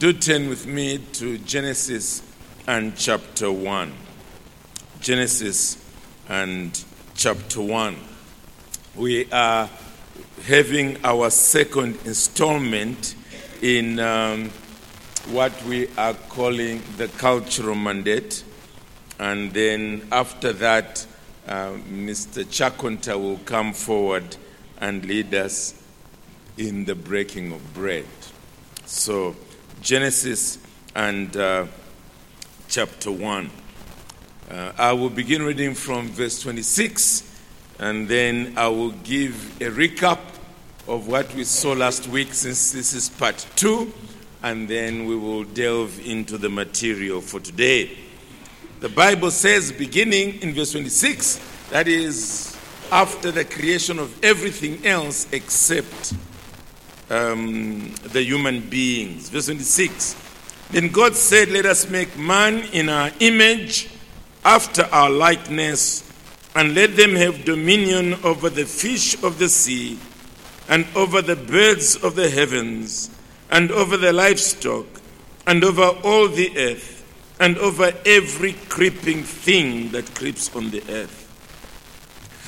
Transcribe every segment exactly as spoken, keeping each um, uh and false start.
Do turn with me to Genesis and chapter one. Genesis and chapter one. We are having our second installment in um, what we are calling the cultural mandate. And then after that, uh, Mister Chakonta will come forward and lead us in the breaking of bread. So, Genesis and uh, chapter one. Uh, I will begin reading from verse twenty-six, and then I will give a recap of what we saw last week, since this is part two, and then we will delve into the material for today. The Bible says, beginning in verse twenty-six, that is after the creation of everything else except Um, the human beings. Verse twenty-six. Then God said, let us make man in our image, after our likeness, and let them have dominion over the fish of the sea, and over the birds of the heavens, and over the livestock, and over all the earth, and over every creeping thing that creeps on the earth.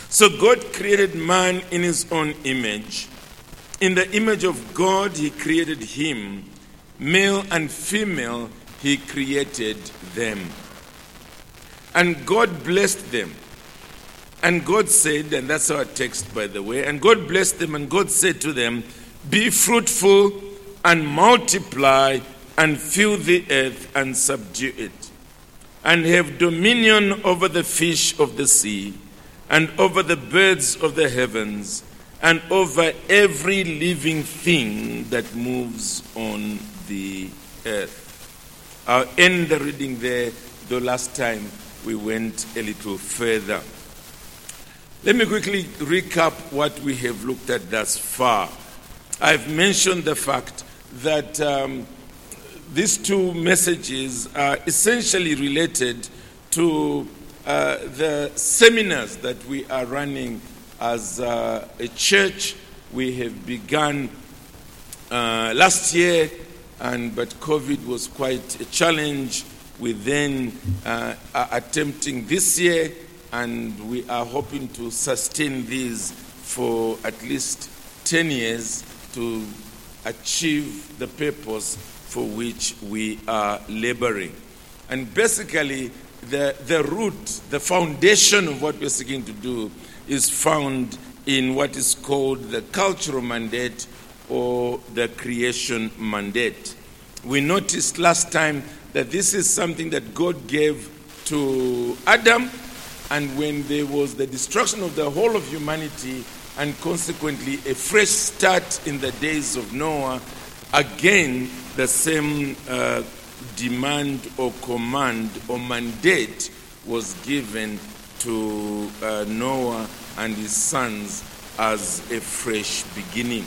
So God created man in his own image. In the image of God, he created him. Male and female, he created them. And God blessed them. And God said, and that's our text, by the way, and God blessed them, and God said to them, be fruitful and multiply and fill the earth and subdue it, and have dominion over the fish of the sea, and over the birds of the heavens, and over every living thing that moves on the earth. I'll end the reading there, though last time we went a little further. Let me quickly recap what we have looked at thus far. I've mentioned the fact that um, these two messages are essentially related to uh, the seminars that we are running. As uh, a church, we have begun uh, last year, and but COVID was quite a challenge. We then uh, are attempting this year, and we are hoping to sustain these for at least ten years to achieve the purpose for which we are laboring. And basically, the, the root, the foundation of what we're seeking to do is found in what is called the cultural mandate or the creation mandate. We noticed last time that this is something that God gave to Adam, and when there was the destruction of the whole of humanity and consequently a fresh start in the days of Noah, again the same uh, demand or command or mandate was given to uh, Noah and his sons as a fresh beginning.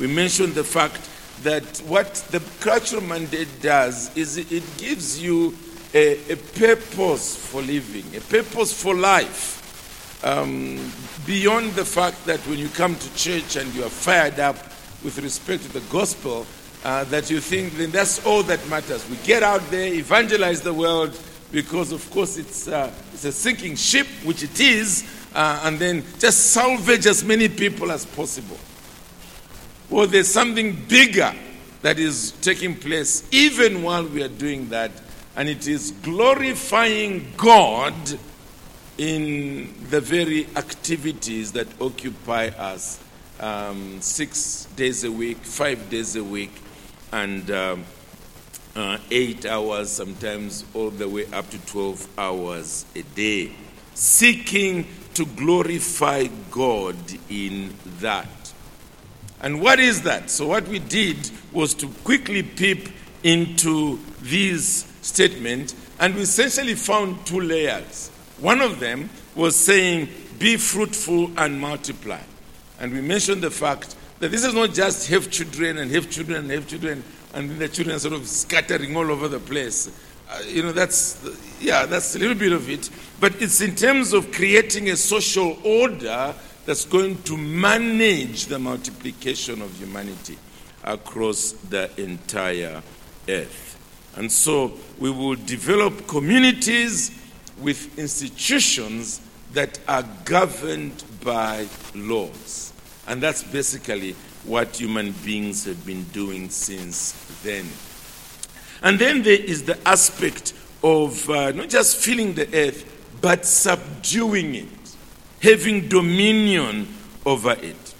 We mentioned the fact that what the cultural mandate does is it gives you a, a purpose for living, a purpose for life. Um, beyond the fact that when you come to church and you are fired up with respect to the gospel, uh, that you think then that's all that matters. We get out there, evangelize the world, because of course it's uh, it's a sinking ship, which it is, uh, and then just salvage as many people as possible. Well, there's something bigger that is taking place even while we are doing that, and it is glorifying God in the very activities that occupy us um, six days a week, five days a week, and Um, Uh, eight hours, sometimes all the way up to twelve hours a day, seeking to glorify God in that. And what is that? So what we did was to quickly peep into these statements, and we essentially found two layers. One of them was saying, be fruitful and multiply. And we mentioned the fact that this is not just have children and have children and have children, and then the children are sort of scattering all over the place. Uh, you know, that's, the, yeah, that's a little bit of it. But it's in terms of creating a social order that's going to manage the multiplication of humanity across the entire earth. And so we will develop communities with institutions that are governed by laws. And that's basically what human beings have been doing since then. And then there is the aspect of uh, not just filling the earth, but subduing it, having dominion over it.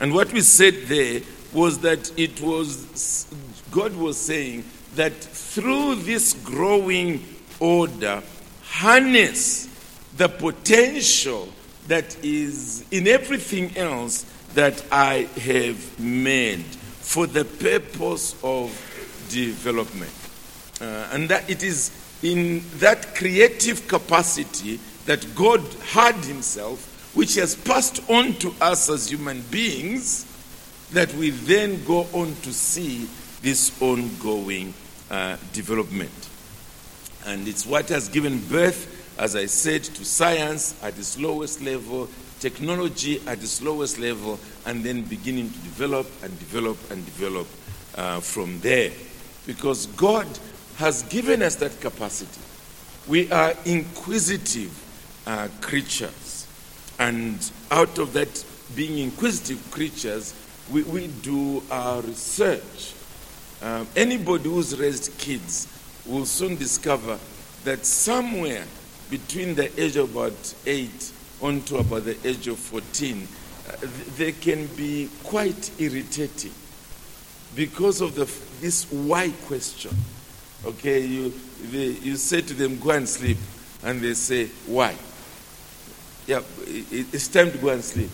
And what we said there was that it was, God was saying that through this growing order, harness the potential that is in everything else that I have made for the purpose of development. Uh, and that it is in that creative capacity that God had himself, which has passed on to us as human beings, that we then go on to see this ongoing uh, development. And it's what has given birth, as I said, to science at its lowest level, technology at its lowest level, and then beginning to develop and develop and develop uh, from there. Because God has given us that capacity. We are inquisitive uh, creatures. And out of that being inquisitive creatures, we, we do our research. Um, anybody who's raised kids will soon discover that somewhere between the age of about eight on to about the age of fourteen, uh, they can be quite irritating because of the, this why question. Okay, you they, you say to them, go and sleep, and they say, why? Yeah, it, it's time to go and sleep.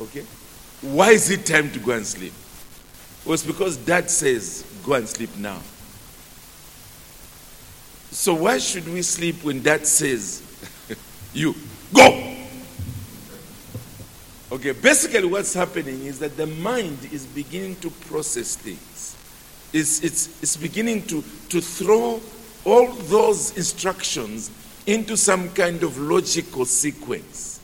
Okay? Why is it time to go and sleep? Well, it's because dad says, go and sleep now. So why should we sleep when dad says, you, go? Okay, basically what's happening is that the mind is beginning to process things. It's, it's, it's beginning to, to throw all those instructions into some kind of logical sequence.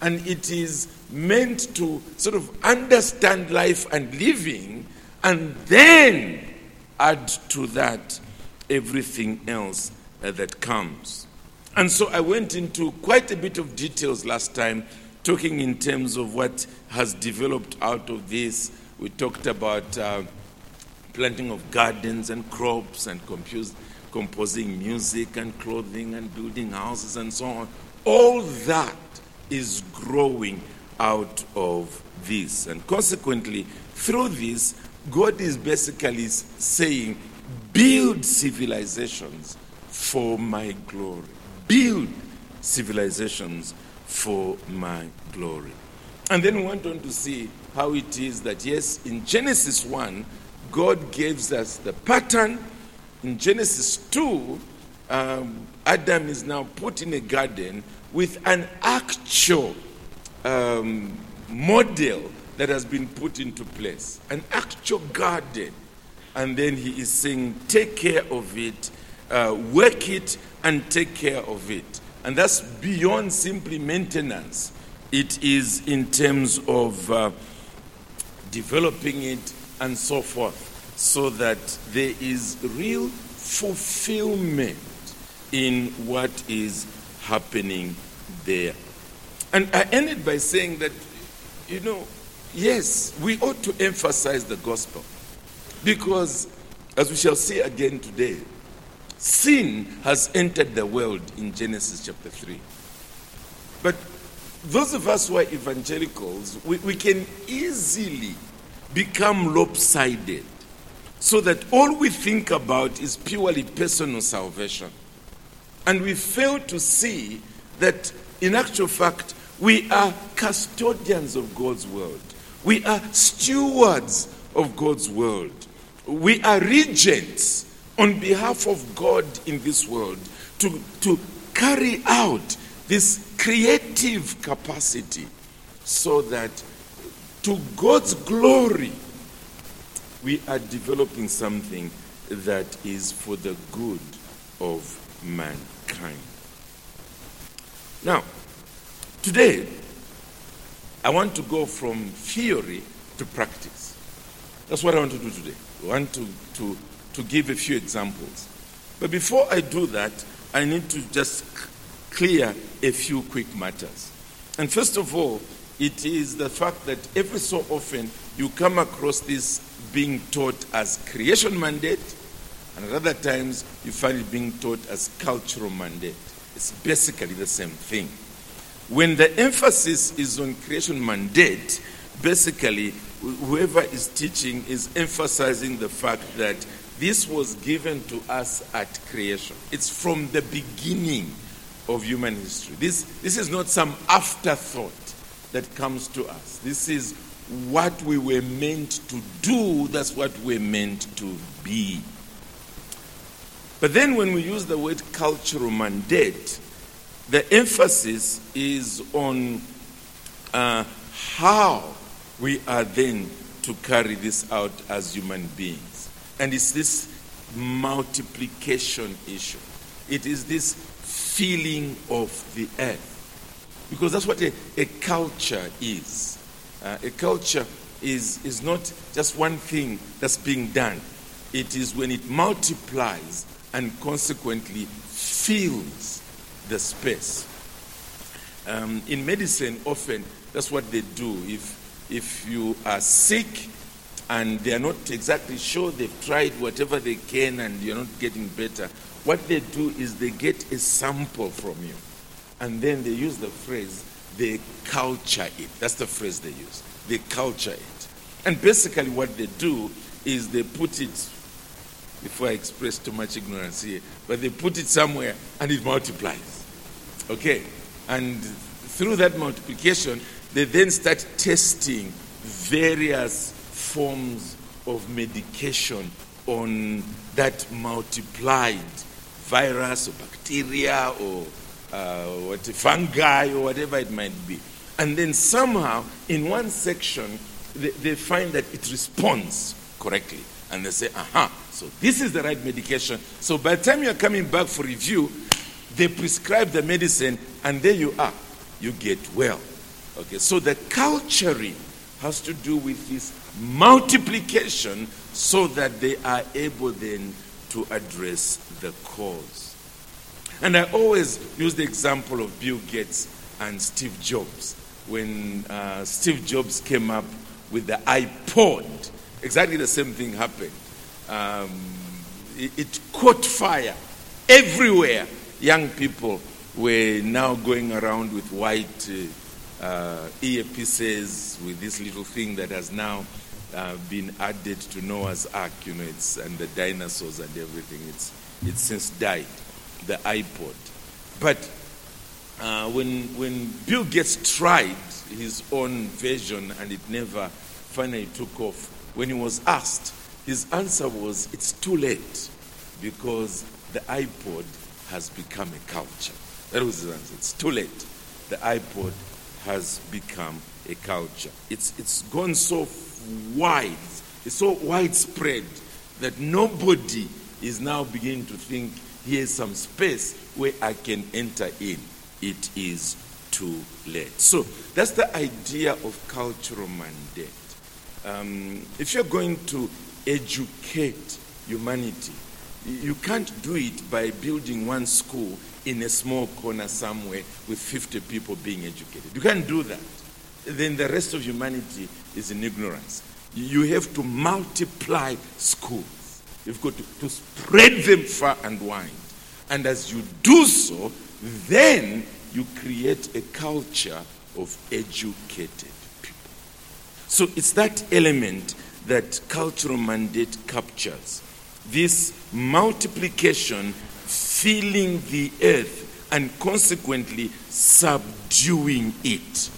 And it is meant to sort of understand life and living and then add to that everything else uh, that comes. And so I went into quite a bit of details last time, talking in terms of what has developed out of this. We talked about Uh, planting of gardens and crops and compose, composing music and clothing and building houses and so on. All that is growing out of this. And consequently, through this, God is basically saying, build civilizations for my glory. Build civilizations for my glory. And then we went on to see how it is that, yes, in Genesis one, God gives us the pattern. In Genesis two, um, Adam is now put in a garden with an actual um, model that has been put into place, an actual garden. And then he is saying, take care of it, uh, work it, and take care of it. And that's beyond simply maintenance. It is in terms of uh, developing it, and so forth, so that there is real fulfillment in what is happening there. And I ended by saying that, you know, yes, we ought to emphasize the gospel, because, as we shall see again today, sin has entered the world in Genesis chapter three. But those of us who are evangelicals, we, we can easily become lopsided, so that all we think about is purely personal salvation. And we fail to see that, in actual fact, we are custodians of God's word. We are stewards of God's word. We are regents on behalf of God in this world to, to carry out this creative capacity so that to God's glory, we are developing something that is for the good of mankind. Now, today, I want to go from theory to practice. That's what I want to do today. I want to, to to give a few examples. But before I do that, I need to just clear a few quick matters. And first of all, it is the fact that every so often you come across this being taught as creation mandate, and at other times you find it being taught as cultural mandate. It's basically the same thing. When the emphasis is on creation mandate, basically whoever is teaching is emphasizing the fact that this was given to us at creation. It's from the beginning of human history. This, this is not some afterthought that comes to us. This is what we were meant to do. That's what we're meant to be. But then when we use the word cultural mandate, the emphasis is on uh, how we are then to carry this out as human beings. And it's this multiplication issue. It is this feeling of the earth. Because that's what a, a culture is. Uh, a culture is, is not just one thing that's being done. It is when it multiplies and consequently fills the space. Um, in medicine, often that's what they do. If, if you are sick and they are not exactly sure, they've tried whatever they can and you're not getting better, what they do is they get a sample from you. And then they use the phrase, they culture it. That's the phrase they use. They culture it. And basically what they do is they put it, before I express too much ignorance here, but they put it somewhere and it multiplies. Okay? And through that multiplication, they then start testing various forms of medication on that multiplied virus or bacteria or Uh, what, fungi or whatever it might be. And then somehow, in one section, they, they find that it responds correctly. And they say, aha, so this is the right medication. So by the time you're coming back for review, they prescribe the medicine, and there you are. You get well. Okay, so the culturing has to do with this multiplication so that they are able then to address the cause. And I always use the example of Bill Gates and Steve Jobs. When uh, Steve Jobs came up with the iPod, exactly the same thing happened. Um, it, it caught fire everywhere. Young people were now going around with white uh, uh, earpieces with this little thing that has now uh, been added to Noah's Ark, you know, it's, and the dinosaurs and everything. It's it's since died. The iPod. But uh, when when Bill Gates tried his own version and it never finally took off, when he was asked, his answer was, it's too late because the iPod has become a culture. That was his answer. It's too late. The iPod has become a culture. It's it's gone so wide, it's so widespread that nobody is now beginning to think, here's some space where I can enter in. It is too late. So that's the idea of cultural mandate. Um, if you're going to educate humanity, you can't do it by building one school in a small corner somewhere with fifty people being educated. You can't do that. Then the rest of humanity is in ignorance. You have to multiply schools. You've got to, to spread them far and wide. And as you do so, then you create a culture of educated people. So it's that element that cultural mandate captures. This multiplication, filling the earth, and consequently subduing it.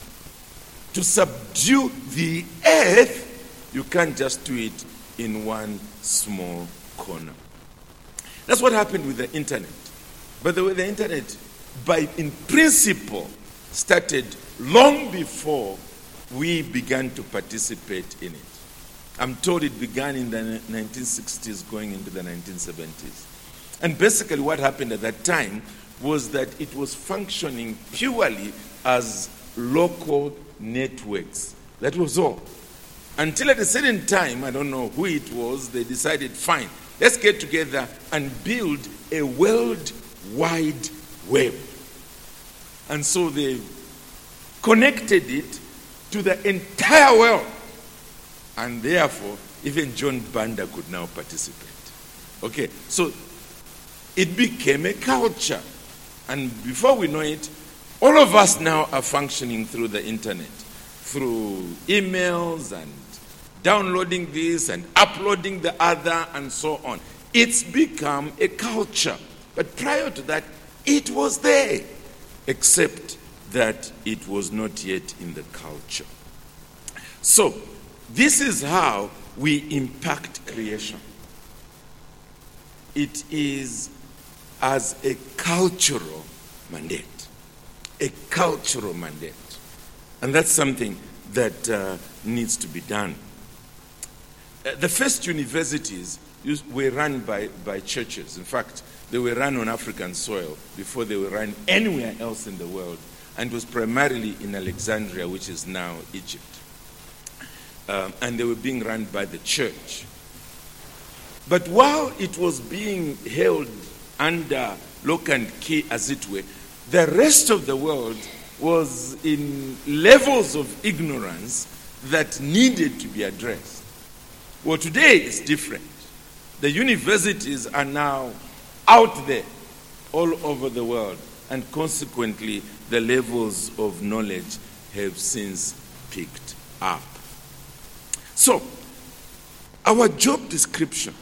To subdue the earth, you can't just do it in one small corner. That's what happened with the internet. By the way, the internet, by in principle, started long before we began to participate in it. I'm told it began in the nineteen sixties, going into the nineteen seventies. And basically what happened at that time was that it was functioning purely as local networks. That was all. Until at a certain time, I don't know who it was, they decided, fine, Let's get together and build a worldwide web. And so they connected it to the entire world. And therefore, even John Banda could now participate. Okay, so it became a culture. And before we know it, all of us now are functioning through the internet, through emails and downloading this and uploading the other and so on. It's become a culture. But prior to that, it was there, except that it was not yet in the culture. So, this is how we impact creation. It is as a cultural mandate, a cultural mandate. And that's something that uh, needs to be done. Uh, the first universities used, were run by, by churches. In fact, they were run on African soil before they were run anywhere else in the world, and was primarily in Alexandria, which is now Egypt. Um, and they were being run by the church. But while it was being held under lock and key, as it were, the rest of the world was in levels of ignorance that needed to be addressed. Well, today is different. The universities are now out there all over the world, and consequently, the levels of knowledge have since picked up. So, our job description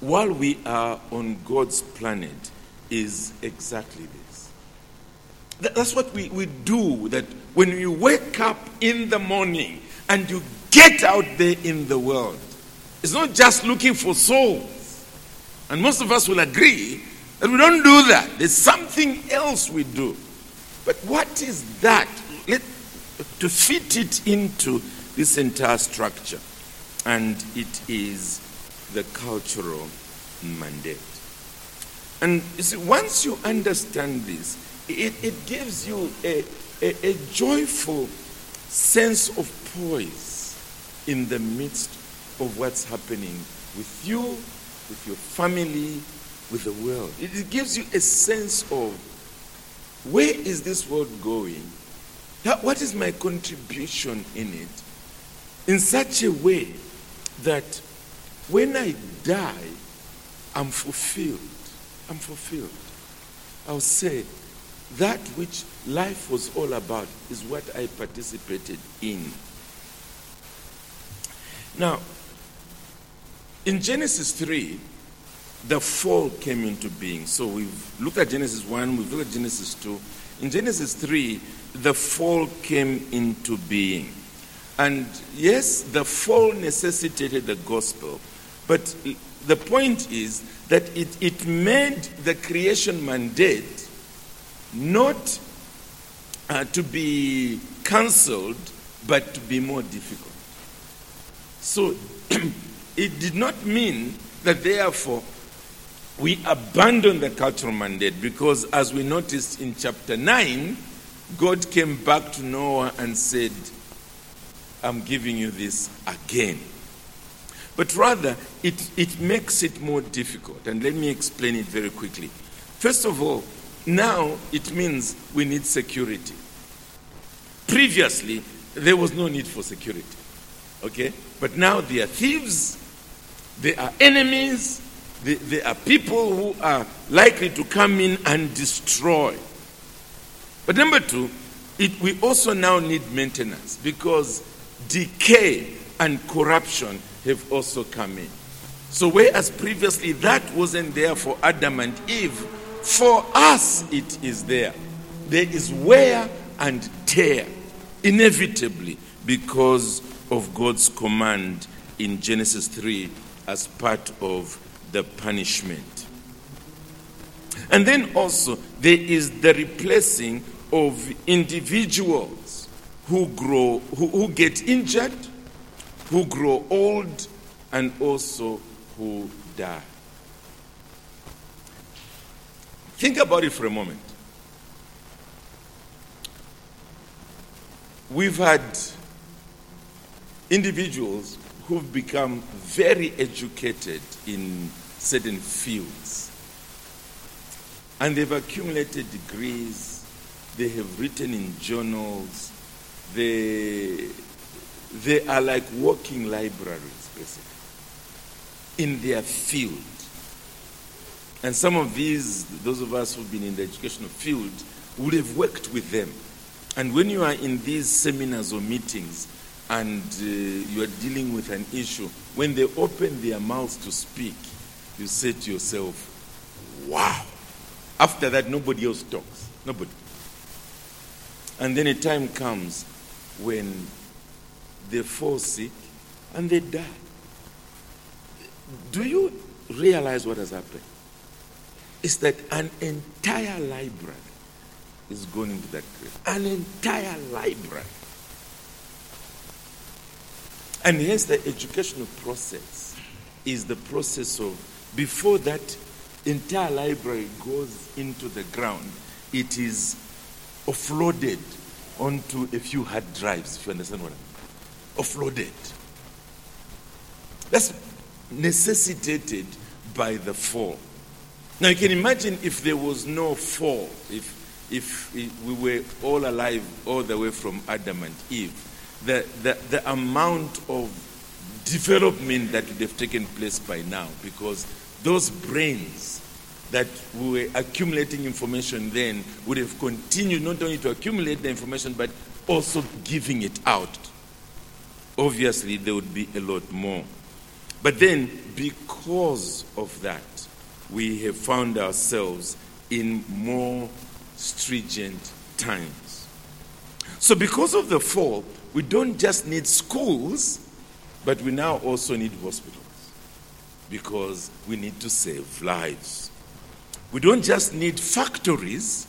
while we are on God's planet is exactly this. That's what we, we do, that when you wake up in the morning and you get out there in the world, it's not just looking for souls. And most of us will agree that we don't do that. There's something else we do. But what is that? Let, to fit it into this entire structure. And it is the cultural mandate. And you see, once you understand this, it, it gives you a, a, a joyful sense of poise in the midst of what's happening with you, with your family, with the world. It, it gives you a sense of, where is this world going? What is my contribution in it? In such a way that when I die, I'm fulfilled. I'm fulfilled. I'll say, that which life was all about is what I participated in. Now, in Genesis three, the fall came into being. So we've looked at Genesis one, we've looked at Genesis two. In Genesis three, the fall came into being. And yes, the fall necessitated the gospel, but the point is that it, it made the creation mandate not uh, to be cancelled, but to be more difficult. So it did not mean that therefore we abandon the cultural mandate, because as we noticed in chapter nine, God came back to Noah and said, I'm giving you this again. But rather, it, it makes it more difficult. And let me explain it very quickly. First of all, now it means we need security. Previously, there was no need for security. Okay? But now they are thieves, they are enemies, they, they are people who are likely to come in and destroy. But number two, it, we also now need maintenance, because decay and corruption have also come in. So whereas previously that wasn't there for Adam and Eve, for us it is there. There is wear and tear, inevitably, because of God's command in Genesis three as part of the punishment. And then also there is the replacing of individuals who grow, who, who get injured, who grow old, and also who die. Think about it for a moment. We've had individuals who've become very educated in certain fields. And they've accumulated degrees, they have written in journals, they, they are like working libraries, basically, in their field. And some of these, those of us who've been in the educational field, would have worked with them. And when you are in these seminars or meetings, and uh, you are dealing with an issue, when they open their mouths to speak, you say to yourself, wow. After that, nobody else talks. Nobody. And then a time comes when they fall sick and they die. Do you realize what has happened? It's that an entire library is going into that grave. An entire library. And hence the educational process is the process of, before that entire library goes into the ground, it is offloaded onto a few hard drives, if you understand what I mean. Offloaded. That's necessitated by the fall. Now you can imagine if there was no fall, if if we were all alive all the way from Adam and Eve, The, the, the amount of development that would have taken place by now, because those brains that were accumulating information then would have continued not only to accumulate the information but also giving it out. Obviously, there would be a lot more. But then, because of that, we have found ourselves in more stringent times. So because of the fall, we don't just need schools, but we now also need hospitals because we need to save lives. We don't just need factories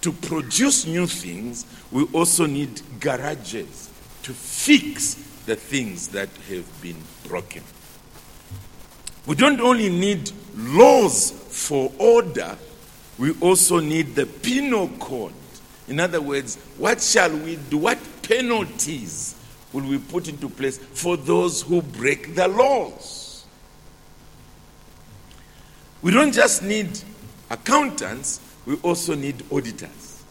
to produce new things, we also need garages to fix the things that have been broken. We don't only need laws for order, we also need the penal code. In other words, what shall we do? What penalties will we put into place for those who break the laws? We don't just need accountants, we also need auditors.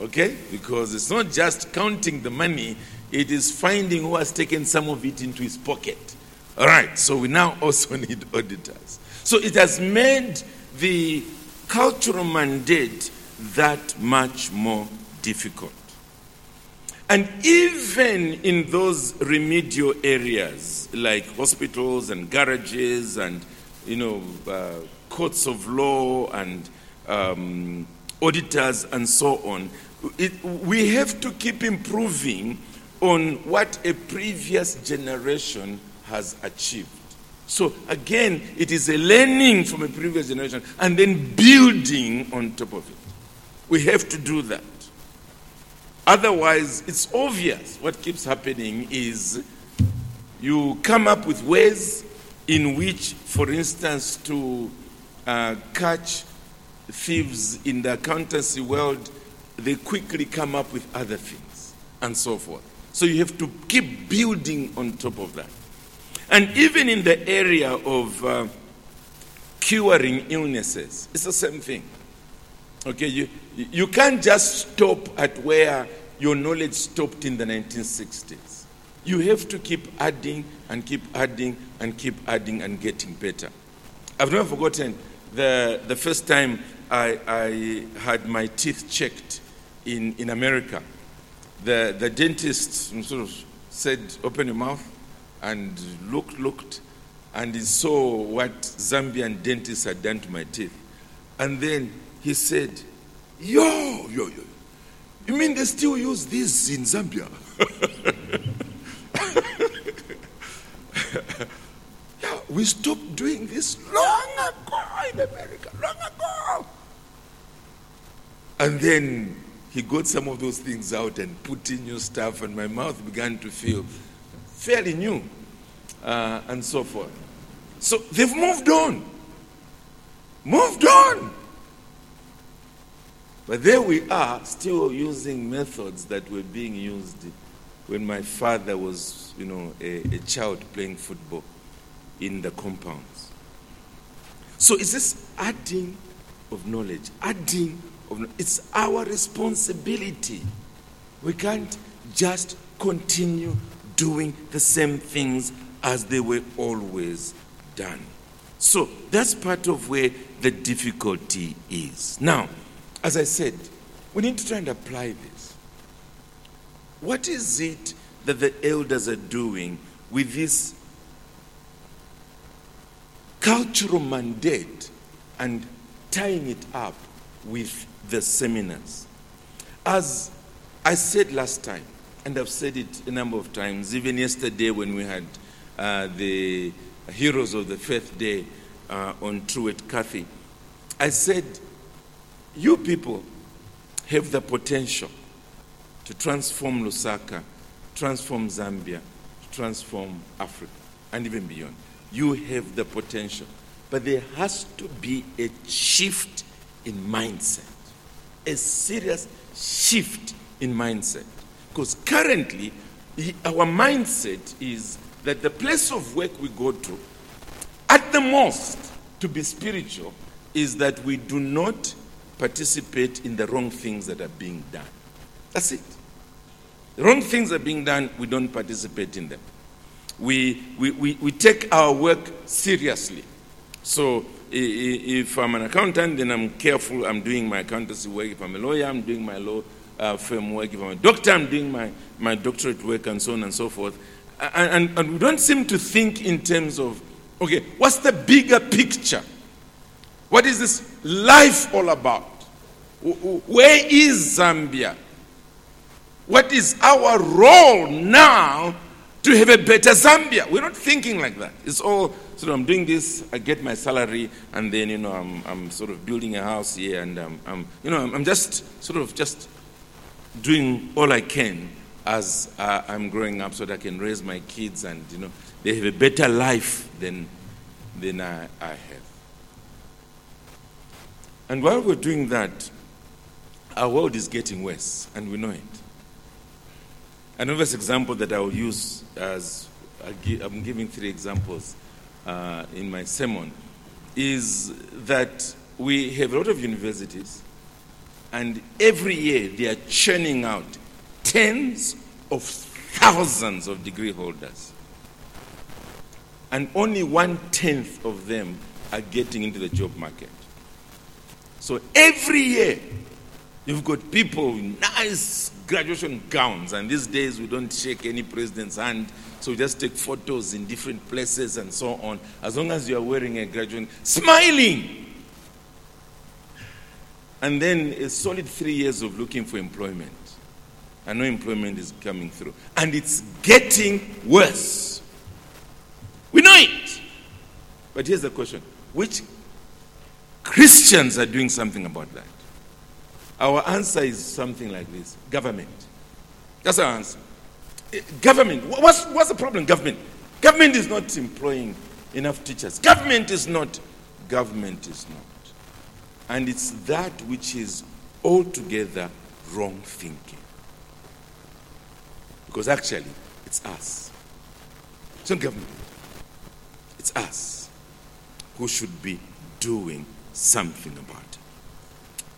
Okay? Because it's not just counting the money, it is finding who has taken some of it into his pocket. All right, so we now also need auditors. So it has made the cultural mandate that much more difficult. And even in those remedial areas like hospitals and garages and, you know, uh, courts of law and um, auditors and so on, it, we have to keep improving on what a previous generation has achieved. So again, it is a learning from a previous generation and then building on top of it. We have to do that. Otherwise, it's obvious what keeps happening is you come up with ways in which, for instance, to uh, catch thieves in the accountancy world, they quickly come up with other things and so forth. So you have to keep building on top of that. And even in the area of uh, curing illnesses, it's the same thing. Okay, you, you can't just stop at where your knowledge stopped in the nineteen sixties. You have to keep adding and keep adding and keep adding and getting better. I've never forgotten the the first time I, I had my teeth checked in, in America. The the dentist sort of said, "Open your mouth," and looked, looked, and he saw what Zambian dentists had done to my teeth. And then he said, yo, yo, yo, you mean they still use this in Zambia? Yeah, we stopped doing this long ago in America, long ago. And then he got some of those things out and put in new stuff, and my mouth began to feel fairly new uh, and so forth. So they've moved on, moved on. But there we are, still using methods that were being used when my father was, you know, a, a child playing football in the compounds. So it's this adding of knowledge, adding of knowledge. It's our responsibility. We can't just continue doing the same things as they were always done. So that's part of where the difficulty is. Now, as I said, we need to try and apply this. What is it that the elders are doing with this cultural mandate and tying it up with the seminars? As I said last time, and I've said it a number of times, even yesterday when we had uh, the Heroes of the Faith Day uh, on Truett Cathy, I said, you people have the potential to transform Lusaka, transform Zambia, transform Africa, and even beyond. You have the potential. But there has to be a shift in mindset, a serious shift in mindset. Because currently, our mindset is that the place of work we go to, at the most, to be spiritual, is that we do not participate in the wrong things that are being done. That's it. The wrong things are being done, we don't participate in them. We we, we, we take our work seriously. So if I'm an accountant, then I'm careful, I'm doing my accountancy work. If I'm a lawyer, I'm doing my law uh, firm work. If I'm a doctor, I'm doing my, my doctorate work, and so on and so forth. And, and, and we don't seem to think in terms of, okay, what's the bigger picture? What is this life all about? Where is Zambia? What is our role now to have a better Zambia? We're not thinking like that. It's all sort of, I'm doing this, I get my salary, and then, you know, I'm I'm sort of building a house here, and I'm, I'm you know, I'm, I'm just sort of just doing all I can as uh, I'm growing up so that I can raise my kids and, you know, they have a better life than, than I, I have. And while we're doing that, our world is getting worse, and we know it. An obvious example that I will use as I give, I'm giving three examples uh, in my sermon is that we have a lot of universities, and every year they are churning out tens of thousands of degree holders, and only one tenth of them are getting into the job market. So every year, you've got people in nice graduation gowns, and these days we don't shake any president's hand, so we just take photos in different places and so on, as long as you are wearing a graduation, smiling. And then a solid three years of looking for employment, and no employment is coming through. And it's getting worse. We know it. But here's the question. Which Christians are doing something about that? Our answer is something like this. Government. That's our answer. Government. What's, what's the problem? Government. Government is not employing enough teachers. Government is not. Government is not. And it's that which is altogether wrong thinking. Because actually, it's us. It's not government. It's us who should be doing something about it.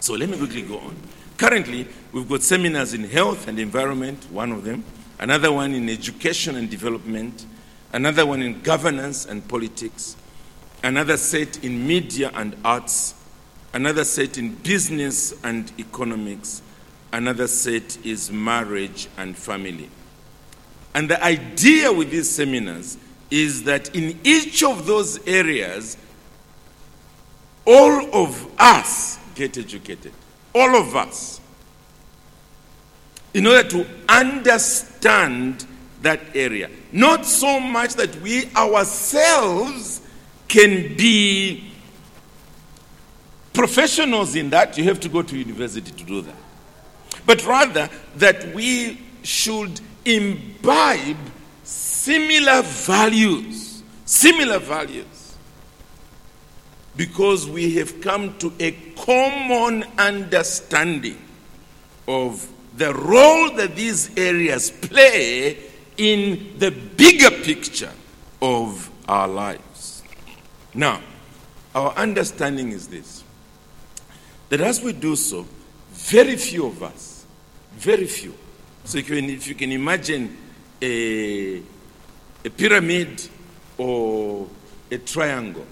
So let me quickly go on. Currently, we've got seminars in health and environment, one of them, another one in education and development, another one in governance and politics, another set in media and arts, another set in business and economics, another set is marriage and family. And the idea with these seminars is that in each of those areas, all of us get educated. All of us. In order to understand that area. Not so much that we ourselves can be professionals in that. You have to go to university to do that. But rather that we should imbibe similar values. Similar values. Because we have come to a common understanding of the role that these areas play in the bigger picture of our lives. Now, our understanding is this, that as we do so, very few of us, very few. So if you can, if you can imagine a, a pyramid or a triangle,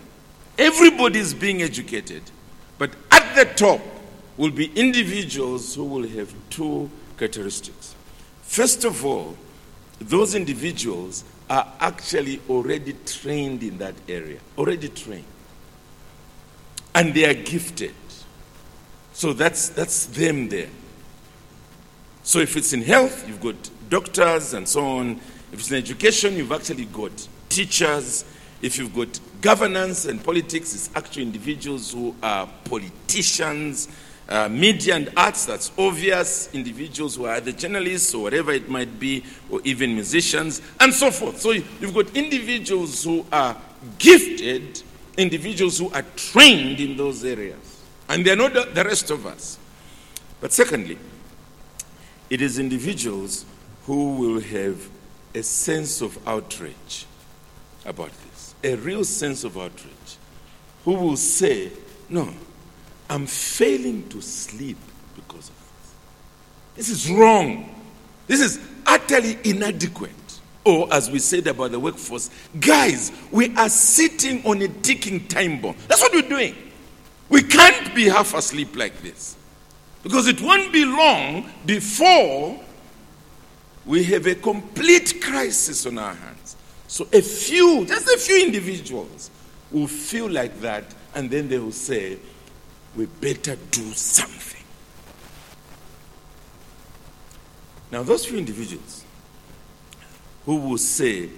everybody is being educated, but at the top will be individuals who will have two characteristics. First of all, those individuals are actually already trained in that area, already trained. And they are gifted. So that's that's them there. So if it's in health, you've got doctors and so on. If it's in education, you've actually got teachers. If you've got governance and politics, it's actually individuals who are politicians. Uh, media and arts, that's obvious, individuals who are either journalists or whatever it might be, or even musicians, and so forth. So you've got individuals who are gifted, individuals who are trained in those areas. And they're not the rest of us. But secondly, it is individuals who will have a sense of outrage about this, a real sense of outrage, who will say, no, I'm failing to sleep because of this. This is wrong. This is utterly inadequate. Or, as we said about the workforce, guys, we are sitting on a ticking time bomb. That's what we're doing. We can't be half asleep like this. Because it won't be long before we have a complete crisis on our hands. So a few, just a few individuals will feel like that, and then they will say, we better do something. Now, those few individuals who will say,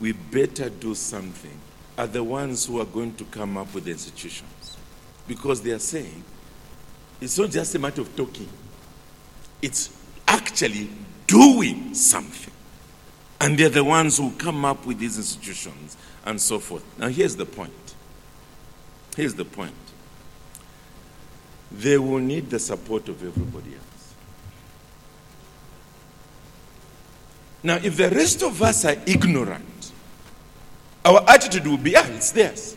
we better do something, are the ones who are going to come up with the institutions. Because they are saying, it's not just a matter of talking. It's actually doing something. And they're the ones who come up with these institutions and so forth. Now, here's the point. Here's the point. They will need the support of everybody else. Now, if the rest of us are ignorant, our attitude will be, ah, it's theirs.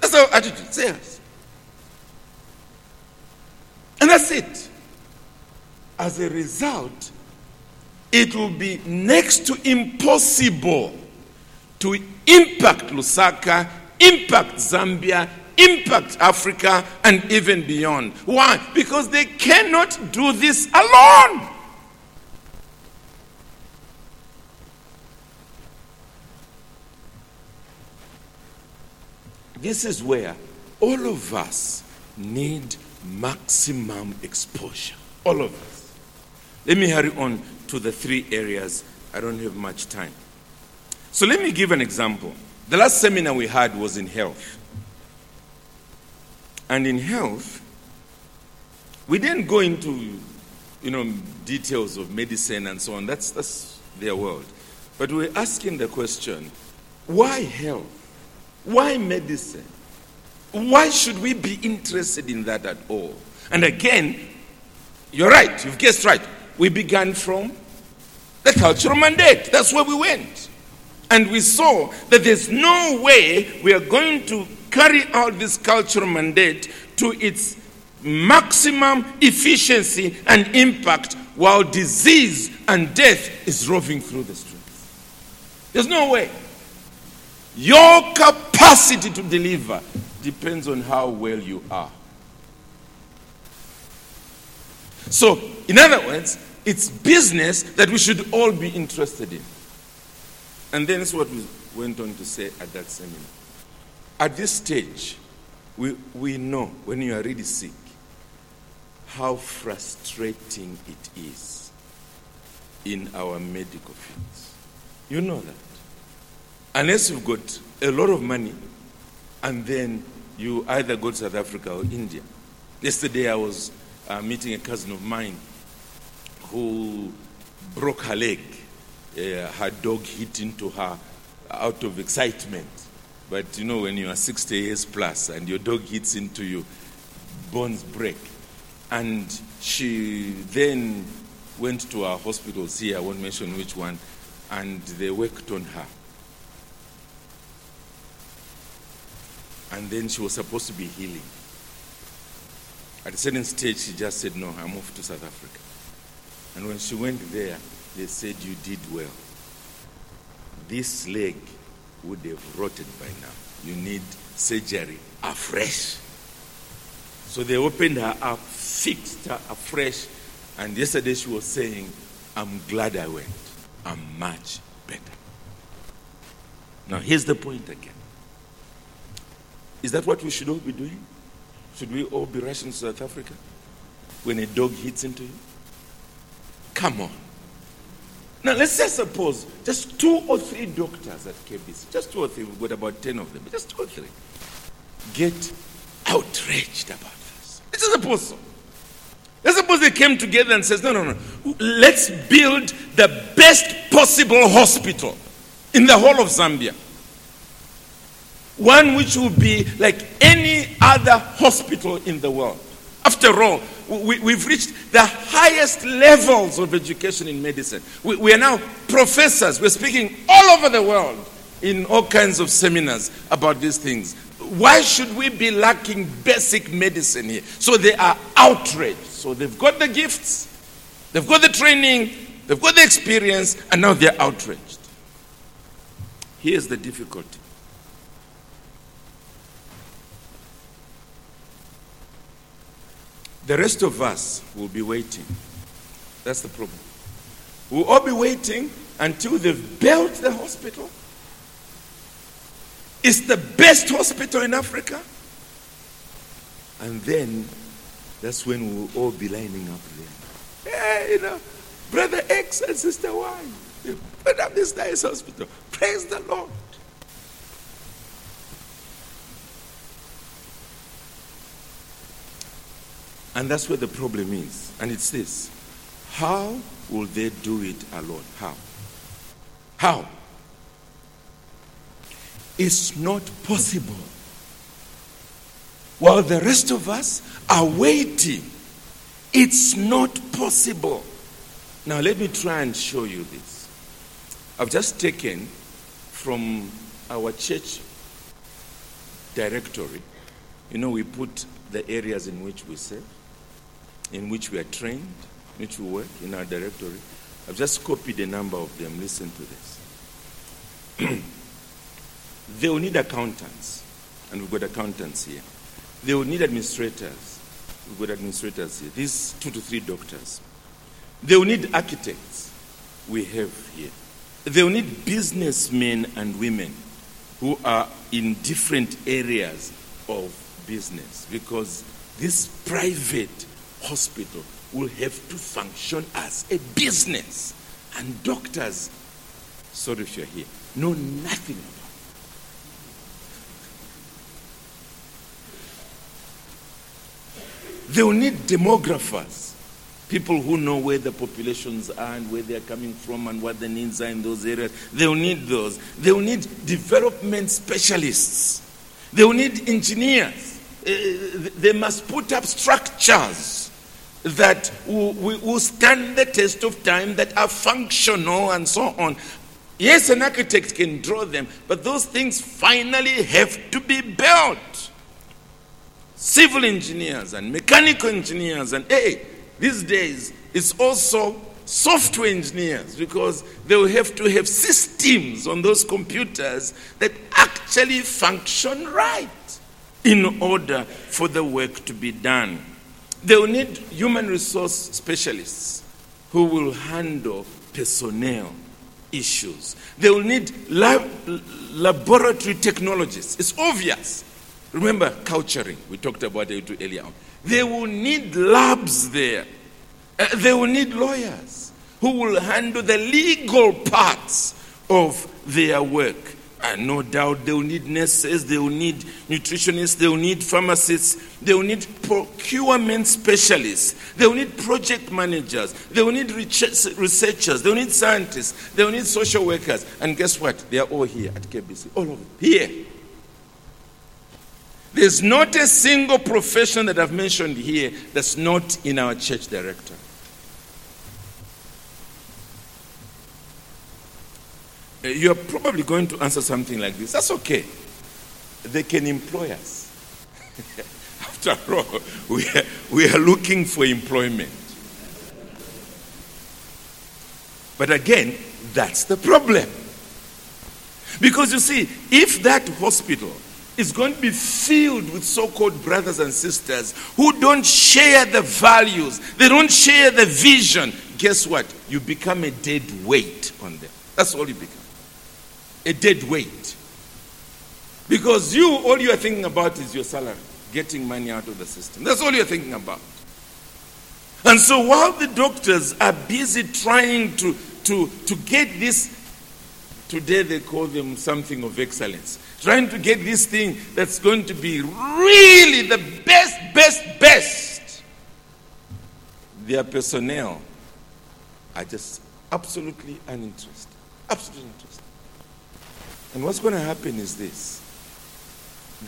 That's our attitude, it's theirs. And that's it. As a result, it will be next to impossible to impact Lusaka, impact Zambia, impact Africa, and even beyond. Why? Because they cannot do this alone. This is where all of us need maximum exposure. All of us. Let me hurry on to the three areas. I don't have much time. So let me give an example. The last seminar we had was in health. And in health, we didn't go into, you know, details of medicine and so on. That's that's their world. But we're asking the question, why health? Why medicine? Why should we be interested in that at all? And again, you're right. You've guessed right. We began from the cultural mandate. That's where we went. And we saw that there's no way we are going to carry out this cultural mandate to its maximum efficiency and impact while disease and death is roving through the streets. There's no way. Your capacity to deliver depends on how well you are. So, in other words, it's business that we should all be interested in. And then it's what we went on to say at that seminar. At this stage, we, we know when you are really sick how frustrating it is in our medical fields. You know that. Unless you've got a lot of money and then you either go to South Africa or India. Yesterday I was uh, meeting a cousin of mine who broke her leg. Uh, her dog hit into her out of excitement. But you know, when you are sixty years plus and your dog hits into you, bones break. And she then went to our hospitals here, I won't mention which one, and they worked on her. And then she was supposed to be healing. At a certain stage, she just said, no, I moved to South Africa. And when she went there, they said, you did well. This leg would have rotted by now. You need surgery afresh. So they opened her up, fixed her afresh, and yesterday she was saying, I'm glad I went. I'm much better. Now, here's the point again. Is that what we should all be doing? Should we all be rushing to South Africa when a dog hits into you? Come on. Now, let's just suppose just two or three doctors at K B C, just two or three, we've got about ten of them, but just two or three, get outraged about this. Let's just suppose so. Let's suppose they came together and says, no, no, no, let's build the best possible hospital in the whole of Zambia. One which will be like any other hospital in the world. After all, we, we've reached the highest levels of education in medicine. We, we are now professors. We're speaking all over the world in all kinds of seminars about these things. Why should we be lacking basic medicine here? So they are outraged. So they've got the gifts, they've got the training, they've got the experience, and now they're outraged. Here's the difficulty. The rest of us will be waiting. That's the problem. We'll all be waiting until they've built the hospital. It's the best hospital in Africa. And then, that's when we'll all be lining up there. Hey, you know, Brother X and Sister Y, you put up this nice hospital. Praise the Lord. And that's where the problem is. And it's this. How will they do it alone? How? How? It's not possible. While the rest of us are waiting, it's not possible. Now, let me try and show you this. I've just taken from our church directory. You know, we put the areas in which we serve, in which we are trained, in which we work, in our directory. I've just copied a number of them. Listen to this. They will need accountants, and we've got accountants here. They will need administrators. We've got administrators here. These two to three doctors. They will need architects. We have here. They will need businessmen and women who are in different areas of business, because this private hospital will have to function as a business. And doctors, sorry if you're here, know nothing about it. They will need demographers, people who know where the populations are and where they are coming from and what the needs are in those areas. They will need those. They will need development specialists. They will need engineers. They must put up structures that will stand the test of time, that are functional and so on. Yes, an architect can draw them, but those things finally have to be built. Civil engineers and mechanical engineers, and hey, these days it's also software engineers, because they will have to have systems on those computers that actually function right in order for the work to be done. They will need human resource specialists who will handle personnel issues. They will need lab, laboratory technologists. It's obvious. Remember culturing. We talked about it earlier on. They will need labs there. Uh, they will need lawyers who will handle the legal parts of their work. And no doubt they will need nurses, they will need nutritionists, they will need pharmacists, they will need procurement specialists, they will need project managers, they will need researchers, they will need scientists, they will need social workers. And guess what? They are all here at K B C, all of them, here. There's not a single profession that I've mentioned here that's not in our church director. you're probably going to answer something like this. That's okay. They can employ us. After all, we are, we are looking for employment. But again, that's the problem. Because you see, if that hospital is going to be filled with so-called brothers and sisters who don't share the values, they don't share the vision, guess what? You become a dead weight on them. That's all you become. A dead weight. Because you, all you are thinking about is your salary, getting money out of the system. That's all you're thinking about. And so while the doctors are busy trying to, to, to get this, today they call them something of excellence, trying to get this thing that's going to be really the best, best, best, their personnel are just absolutely uninterested. Absolutely uninterested. And what's going to happen is this,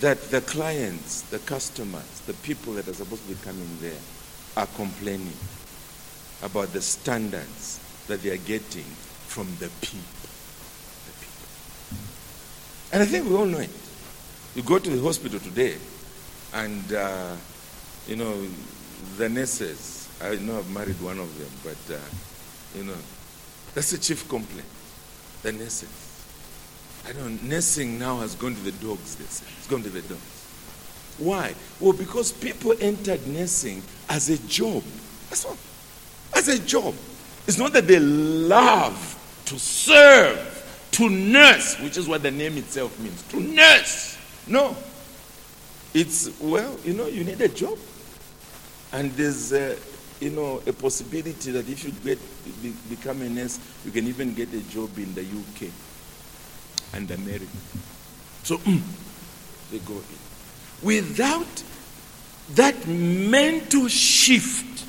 that the clients, the customers, the people that are supposed to be coming there are complaining about the standards that they are getting from the people. The people. And I think we all know it. You go to the hospital today and, uh, you know, the nurses, I know I've married one of them, but, uh, you know, that's the chief complaint, the nurses. I don't know, nursing now has gone to the dogs, they say. It's gone to the dogs. Why? Well, because people entered nursing as a job. That's all. As a job. It's not that they love to serve, to nurse, which is what the name itself means, to nurse. No. It's, well, you know, you need a job. And there's, uh, you know, a possibility that if you get be, become a nurse, you can even get a job in the U K. And America. So, mm, they go in. Without that mental shift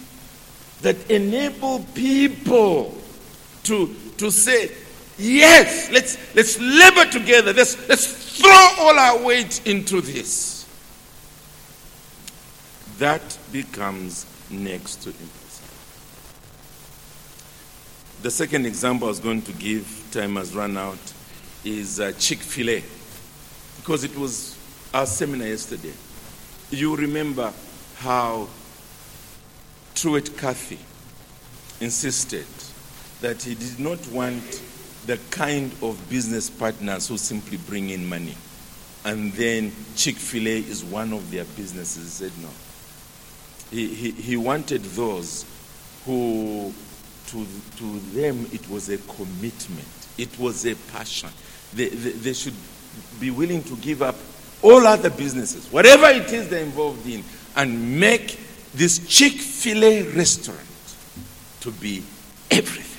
that enable people to, to say, yes, let's let's labor together, let's, let's throw all our weight into this. That becomes next to impossible. The second example I was going to give, time has run out, is uh, Chick-fil-A, because it was our seminar yesterday. You remember how Truett Cathy insisted that he did not want the kind of business partners who simply bring in money. And then Chick-fil-A is one of their businesses. He said no. He, he, he wanted those who, to, to them, it was a commitment. It was a passion. They, they, they should be willing to give up all other businesses, whatever it is they're involved in, and make this Chick-fil-A restaurant to be everything.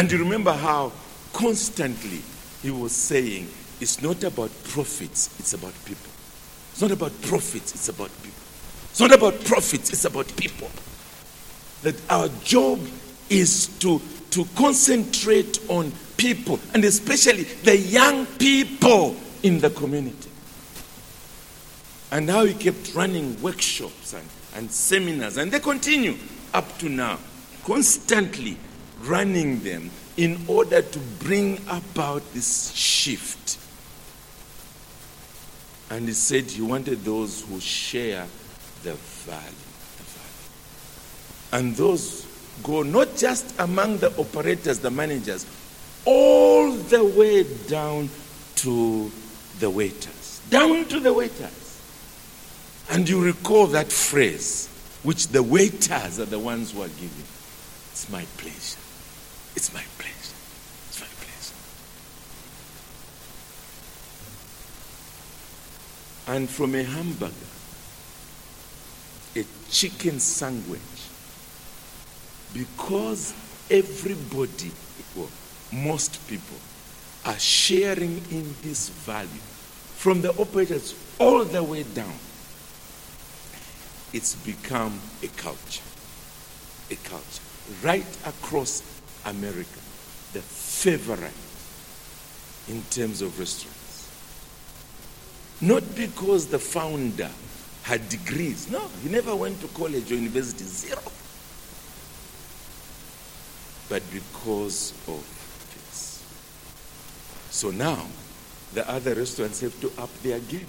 And you remember how constantly he was saying, it's not about profits, it's about people. It's not about profits, it's about people. It's not about profits, it's about people. That our job is to, to concentrate on people, and especially the young people in the community. And now he kept running workshops and, and seminars, and they continue up to now, constantly running them in order to bring about this shift. And he said he wanted those who share the value, the value. And those go not just among the operators, the managers, all the way down to the waiters. Down to the waiters. And you recall that phrase, which the waiters are the ones who are giving. It's my pleasure. It's my pleasure. It's my pleasure. And from a hamburger, a chicken sandwich, because everybody, or most people, are sharing in this value, from the operators all the way down, it's become a culture. A culture. Right across America, the favorite in terms of restaurants. Not because the founder had degrees. No, he never went to college or university. Zero. but because of this. So now, the other restaurants have to up their game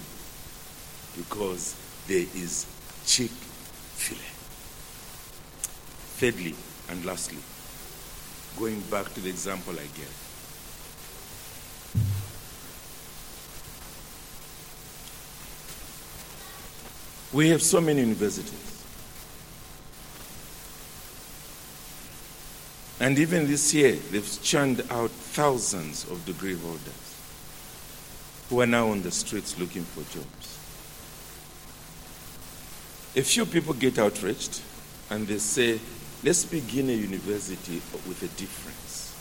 because there is Chick-fil-A. Thirdly, and lastly, going back to the example I gave, we have so many universities. And even this year, they've churned out thousands of degree holders who are now on the streets looking for jobs. A few people get outraged and they say, let's begin a university with a difference,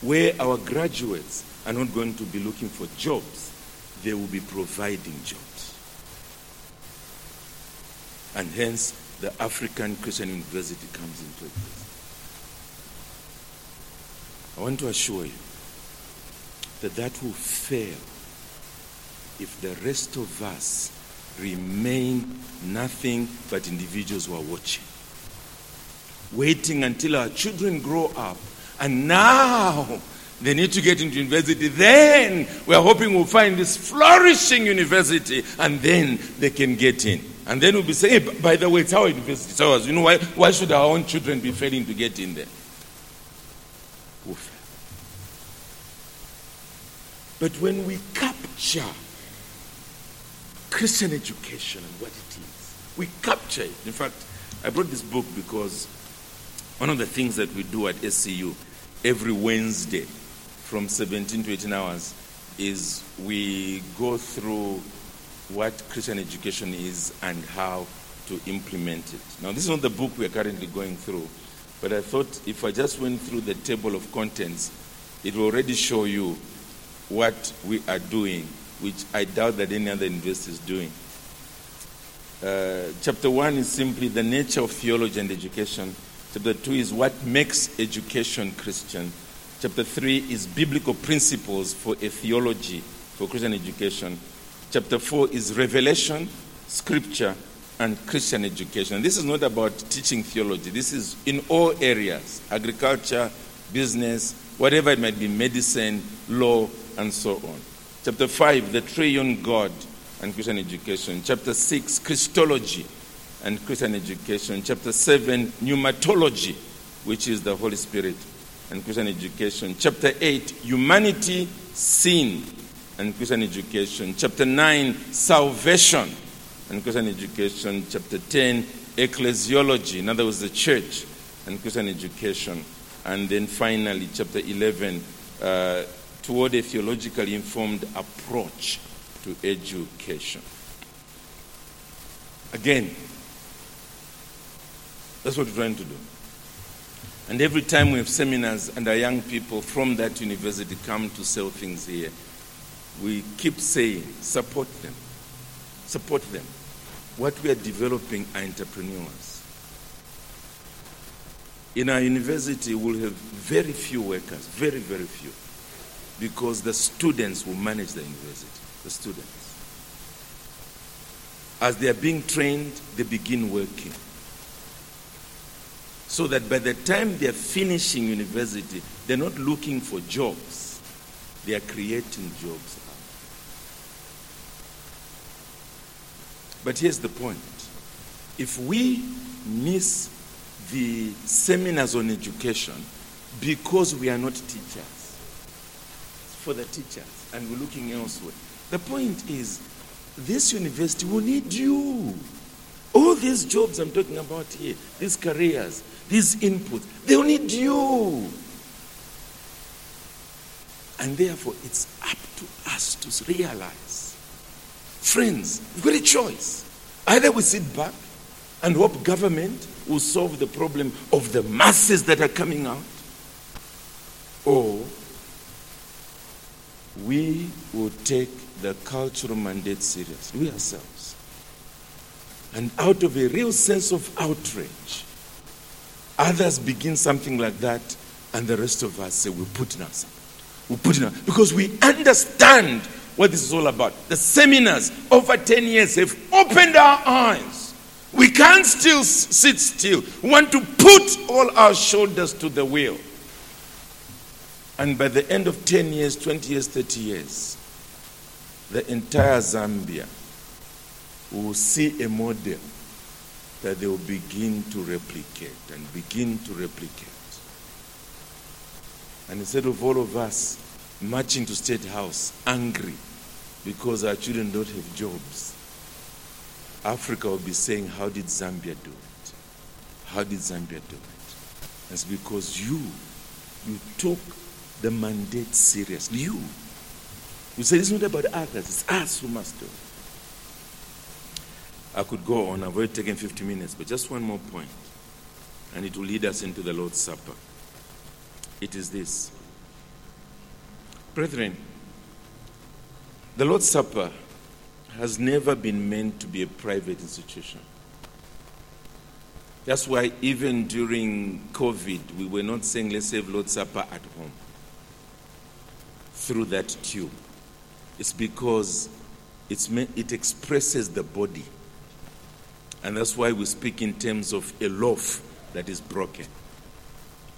where our graduates are not going to be looking for jobs, they will be providing jobs. And hence, the African Christian University comes into existence. I want to assure you that that will fail if the rest of us remain nothing but individuals who are watching, waiting until our children grow up, and now they need to get into university. Then we are hoping we'll find this flourishing university, and then they can get in. And then we'll be saying, hey, by the way, it's our university, it's ours. You know, why, why should our own children be failing to get in there? We'll fail. But when we capture Christian education and what it is, we capture it. In fact, I brought this book because one of the things that we do at S C U every Wednesday from seventeen to eighteen hours is we go through what Christian education is and how to implement it. Now, this is not the book we are currently going through, but I thought if I just went through the table of contents, it will already show you what we are doing, which I doubt that any other university is doing. Uh, chapter one is simply the nature of theology and education. Chapter two is what makes education Christian. Chapter three is biblical principles for a theology for Christian education. Chapter four is revelation, scripture, and Christian education. This is not about teaching theology. This is in all areas, agriculture, business, whatever it might be, medicine, law, and so on. Chapter five, the triune God and Christian education. Chapter six, Christology and Christian education. Chapter seven, pneumatology, which is the Holy Spirit and Christian education. Chapter eight, humanity, sin, and Christian education. Chapter nine, salvation and Christian education. Chapter ten, ecclesiology, in other words, the church and Christian education. And then finally, chapter eleven, uh, toward a theologically informed approach to education. Again, that's what we're trying to do. And every time we have seminars and our young people from that university come to sell things here, we keep saying, support them. Support them. What we are developing are entrepreneurs. In our university, we'll have very few workers, very, very few, because the students will manage the university, the students. As they are being trained, they begin working. So that by the time they are finishing university, they're not looking for jobs. They are creating jobs. But here's the point. If we miss the seminars on education because we are not teachers, for the teachers, and we're looking elsewhere, the point is this university will need you. All these jobs I'm talking about here, these careers, these inputs, they'll need you. And therefore, it's up to us to realize, friends, we've got a choice. Either we sit back and hope government will solve the problem of the masses that are coming out, or we will take the cultural mandate seriously, we ourselves. And out of a real sense of outrage, others begin something like that, and the rest of us say, we'll put in our support. We'll put in our because we understand what this is all about. The seminars over ten years have opened our eyes We can't still sit still. We want to put all our shoulders to the wheel. And by the end of ten years, twenty years, thirty years, the entire Zambia will see a model that they will begin to replicate and begin to replicate. And instead of all of us marching to State House angry because our children don't have jobs, Africa will be saying, how did Zambia do it? How did Zambia do it? It's because you, you took the mandate seriously. You. You say, it's not about others, it's us who must do it. I could go on, I've already taken fifty minutes, but just one more point, and it will lead us into the Lord's Supper. It is this. Brethren, the Lord's Supper has never been meant to be a private institution. That's why even during COVID, we were not saying, let's have Lord's Supper at home through that tube. It's because it's meant, it expresses the body. And that's why we speak in terms of a loaf that is broken.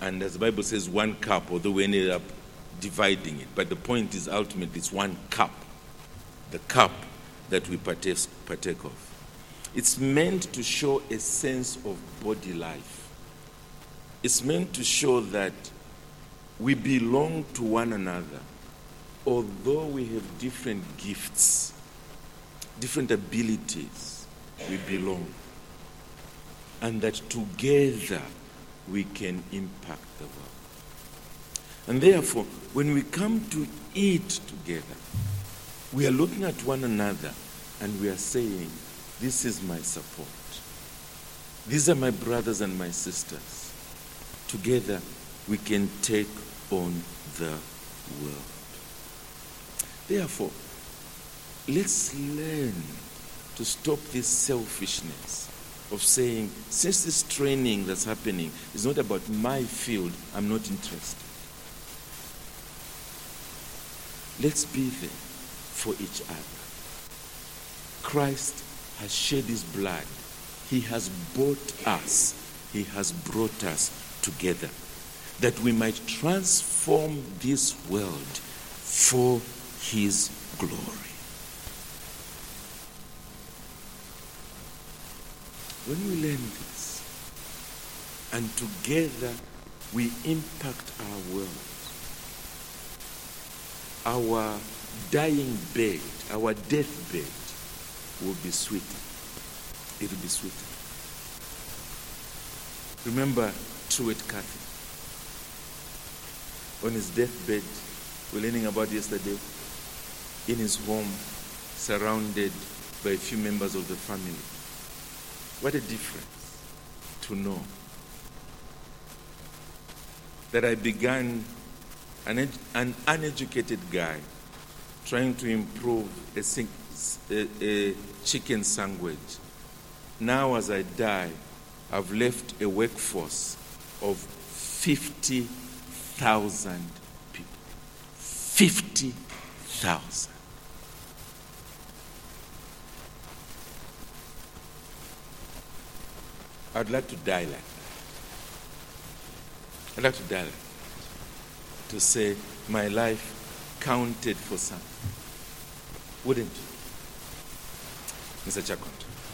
And as the Bible says, one cup, although we ended up dividing it. But the point is, ultimately, it's one cup. The cup that we partake, partake of. It's meant to show a sense of body life. It's meant to show that we belong to one another, although we have different gifts, different abilities, we belong. And that together we can impact the world. And therefore, when we come to eat together, we are looking at one another and we are saying, this is my support. These are my brothers and my sisters. Together, we can take on the world. Therefore, let's learn to stop this selfishness of saying, since this training that's happening is not about my field, I'm not interested. Let's be there for each other. Christ has shed his blood. He has bought us. He has brought us together that we might transform this world for his glory. When we learn this, and together we impact our world, our dying bed, our deathbed will be sweeter. It will be sweeter. Remember Truett Cathy. On his deathbed, we were learning about yesterday, in his home, surrounded by a few members of the family. What a difference to know that I began an, ed- an uneducated guy trying to improve a, sing- a, a chicken sandwich. Now as I die, I've left a workforce of fifty thousand people. fifty thousand. I'd like to die like that. I'd like to die like that. To say my life counted for something. Wouldn't you? Mister Chakonta.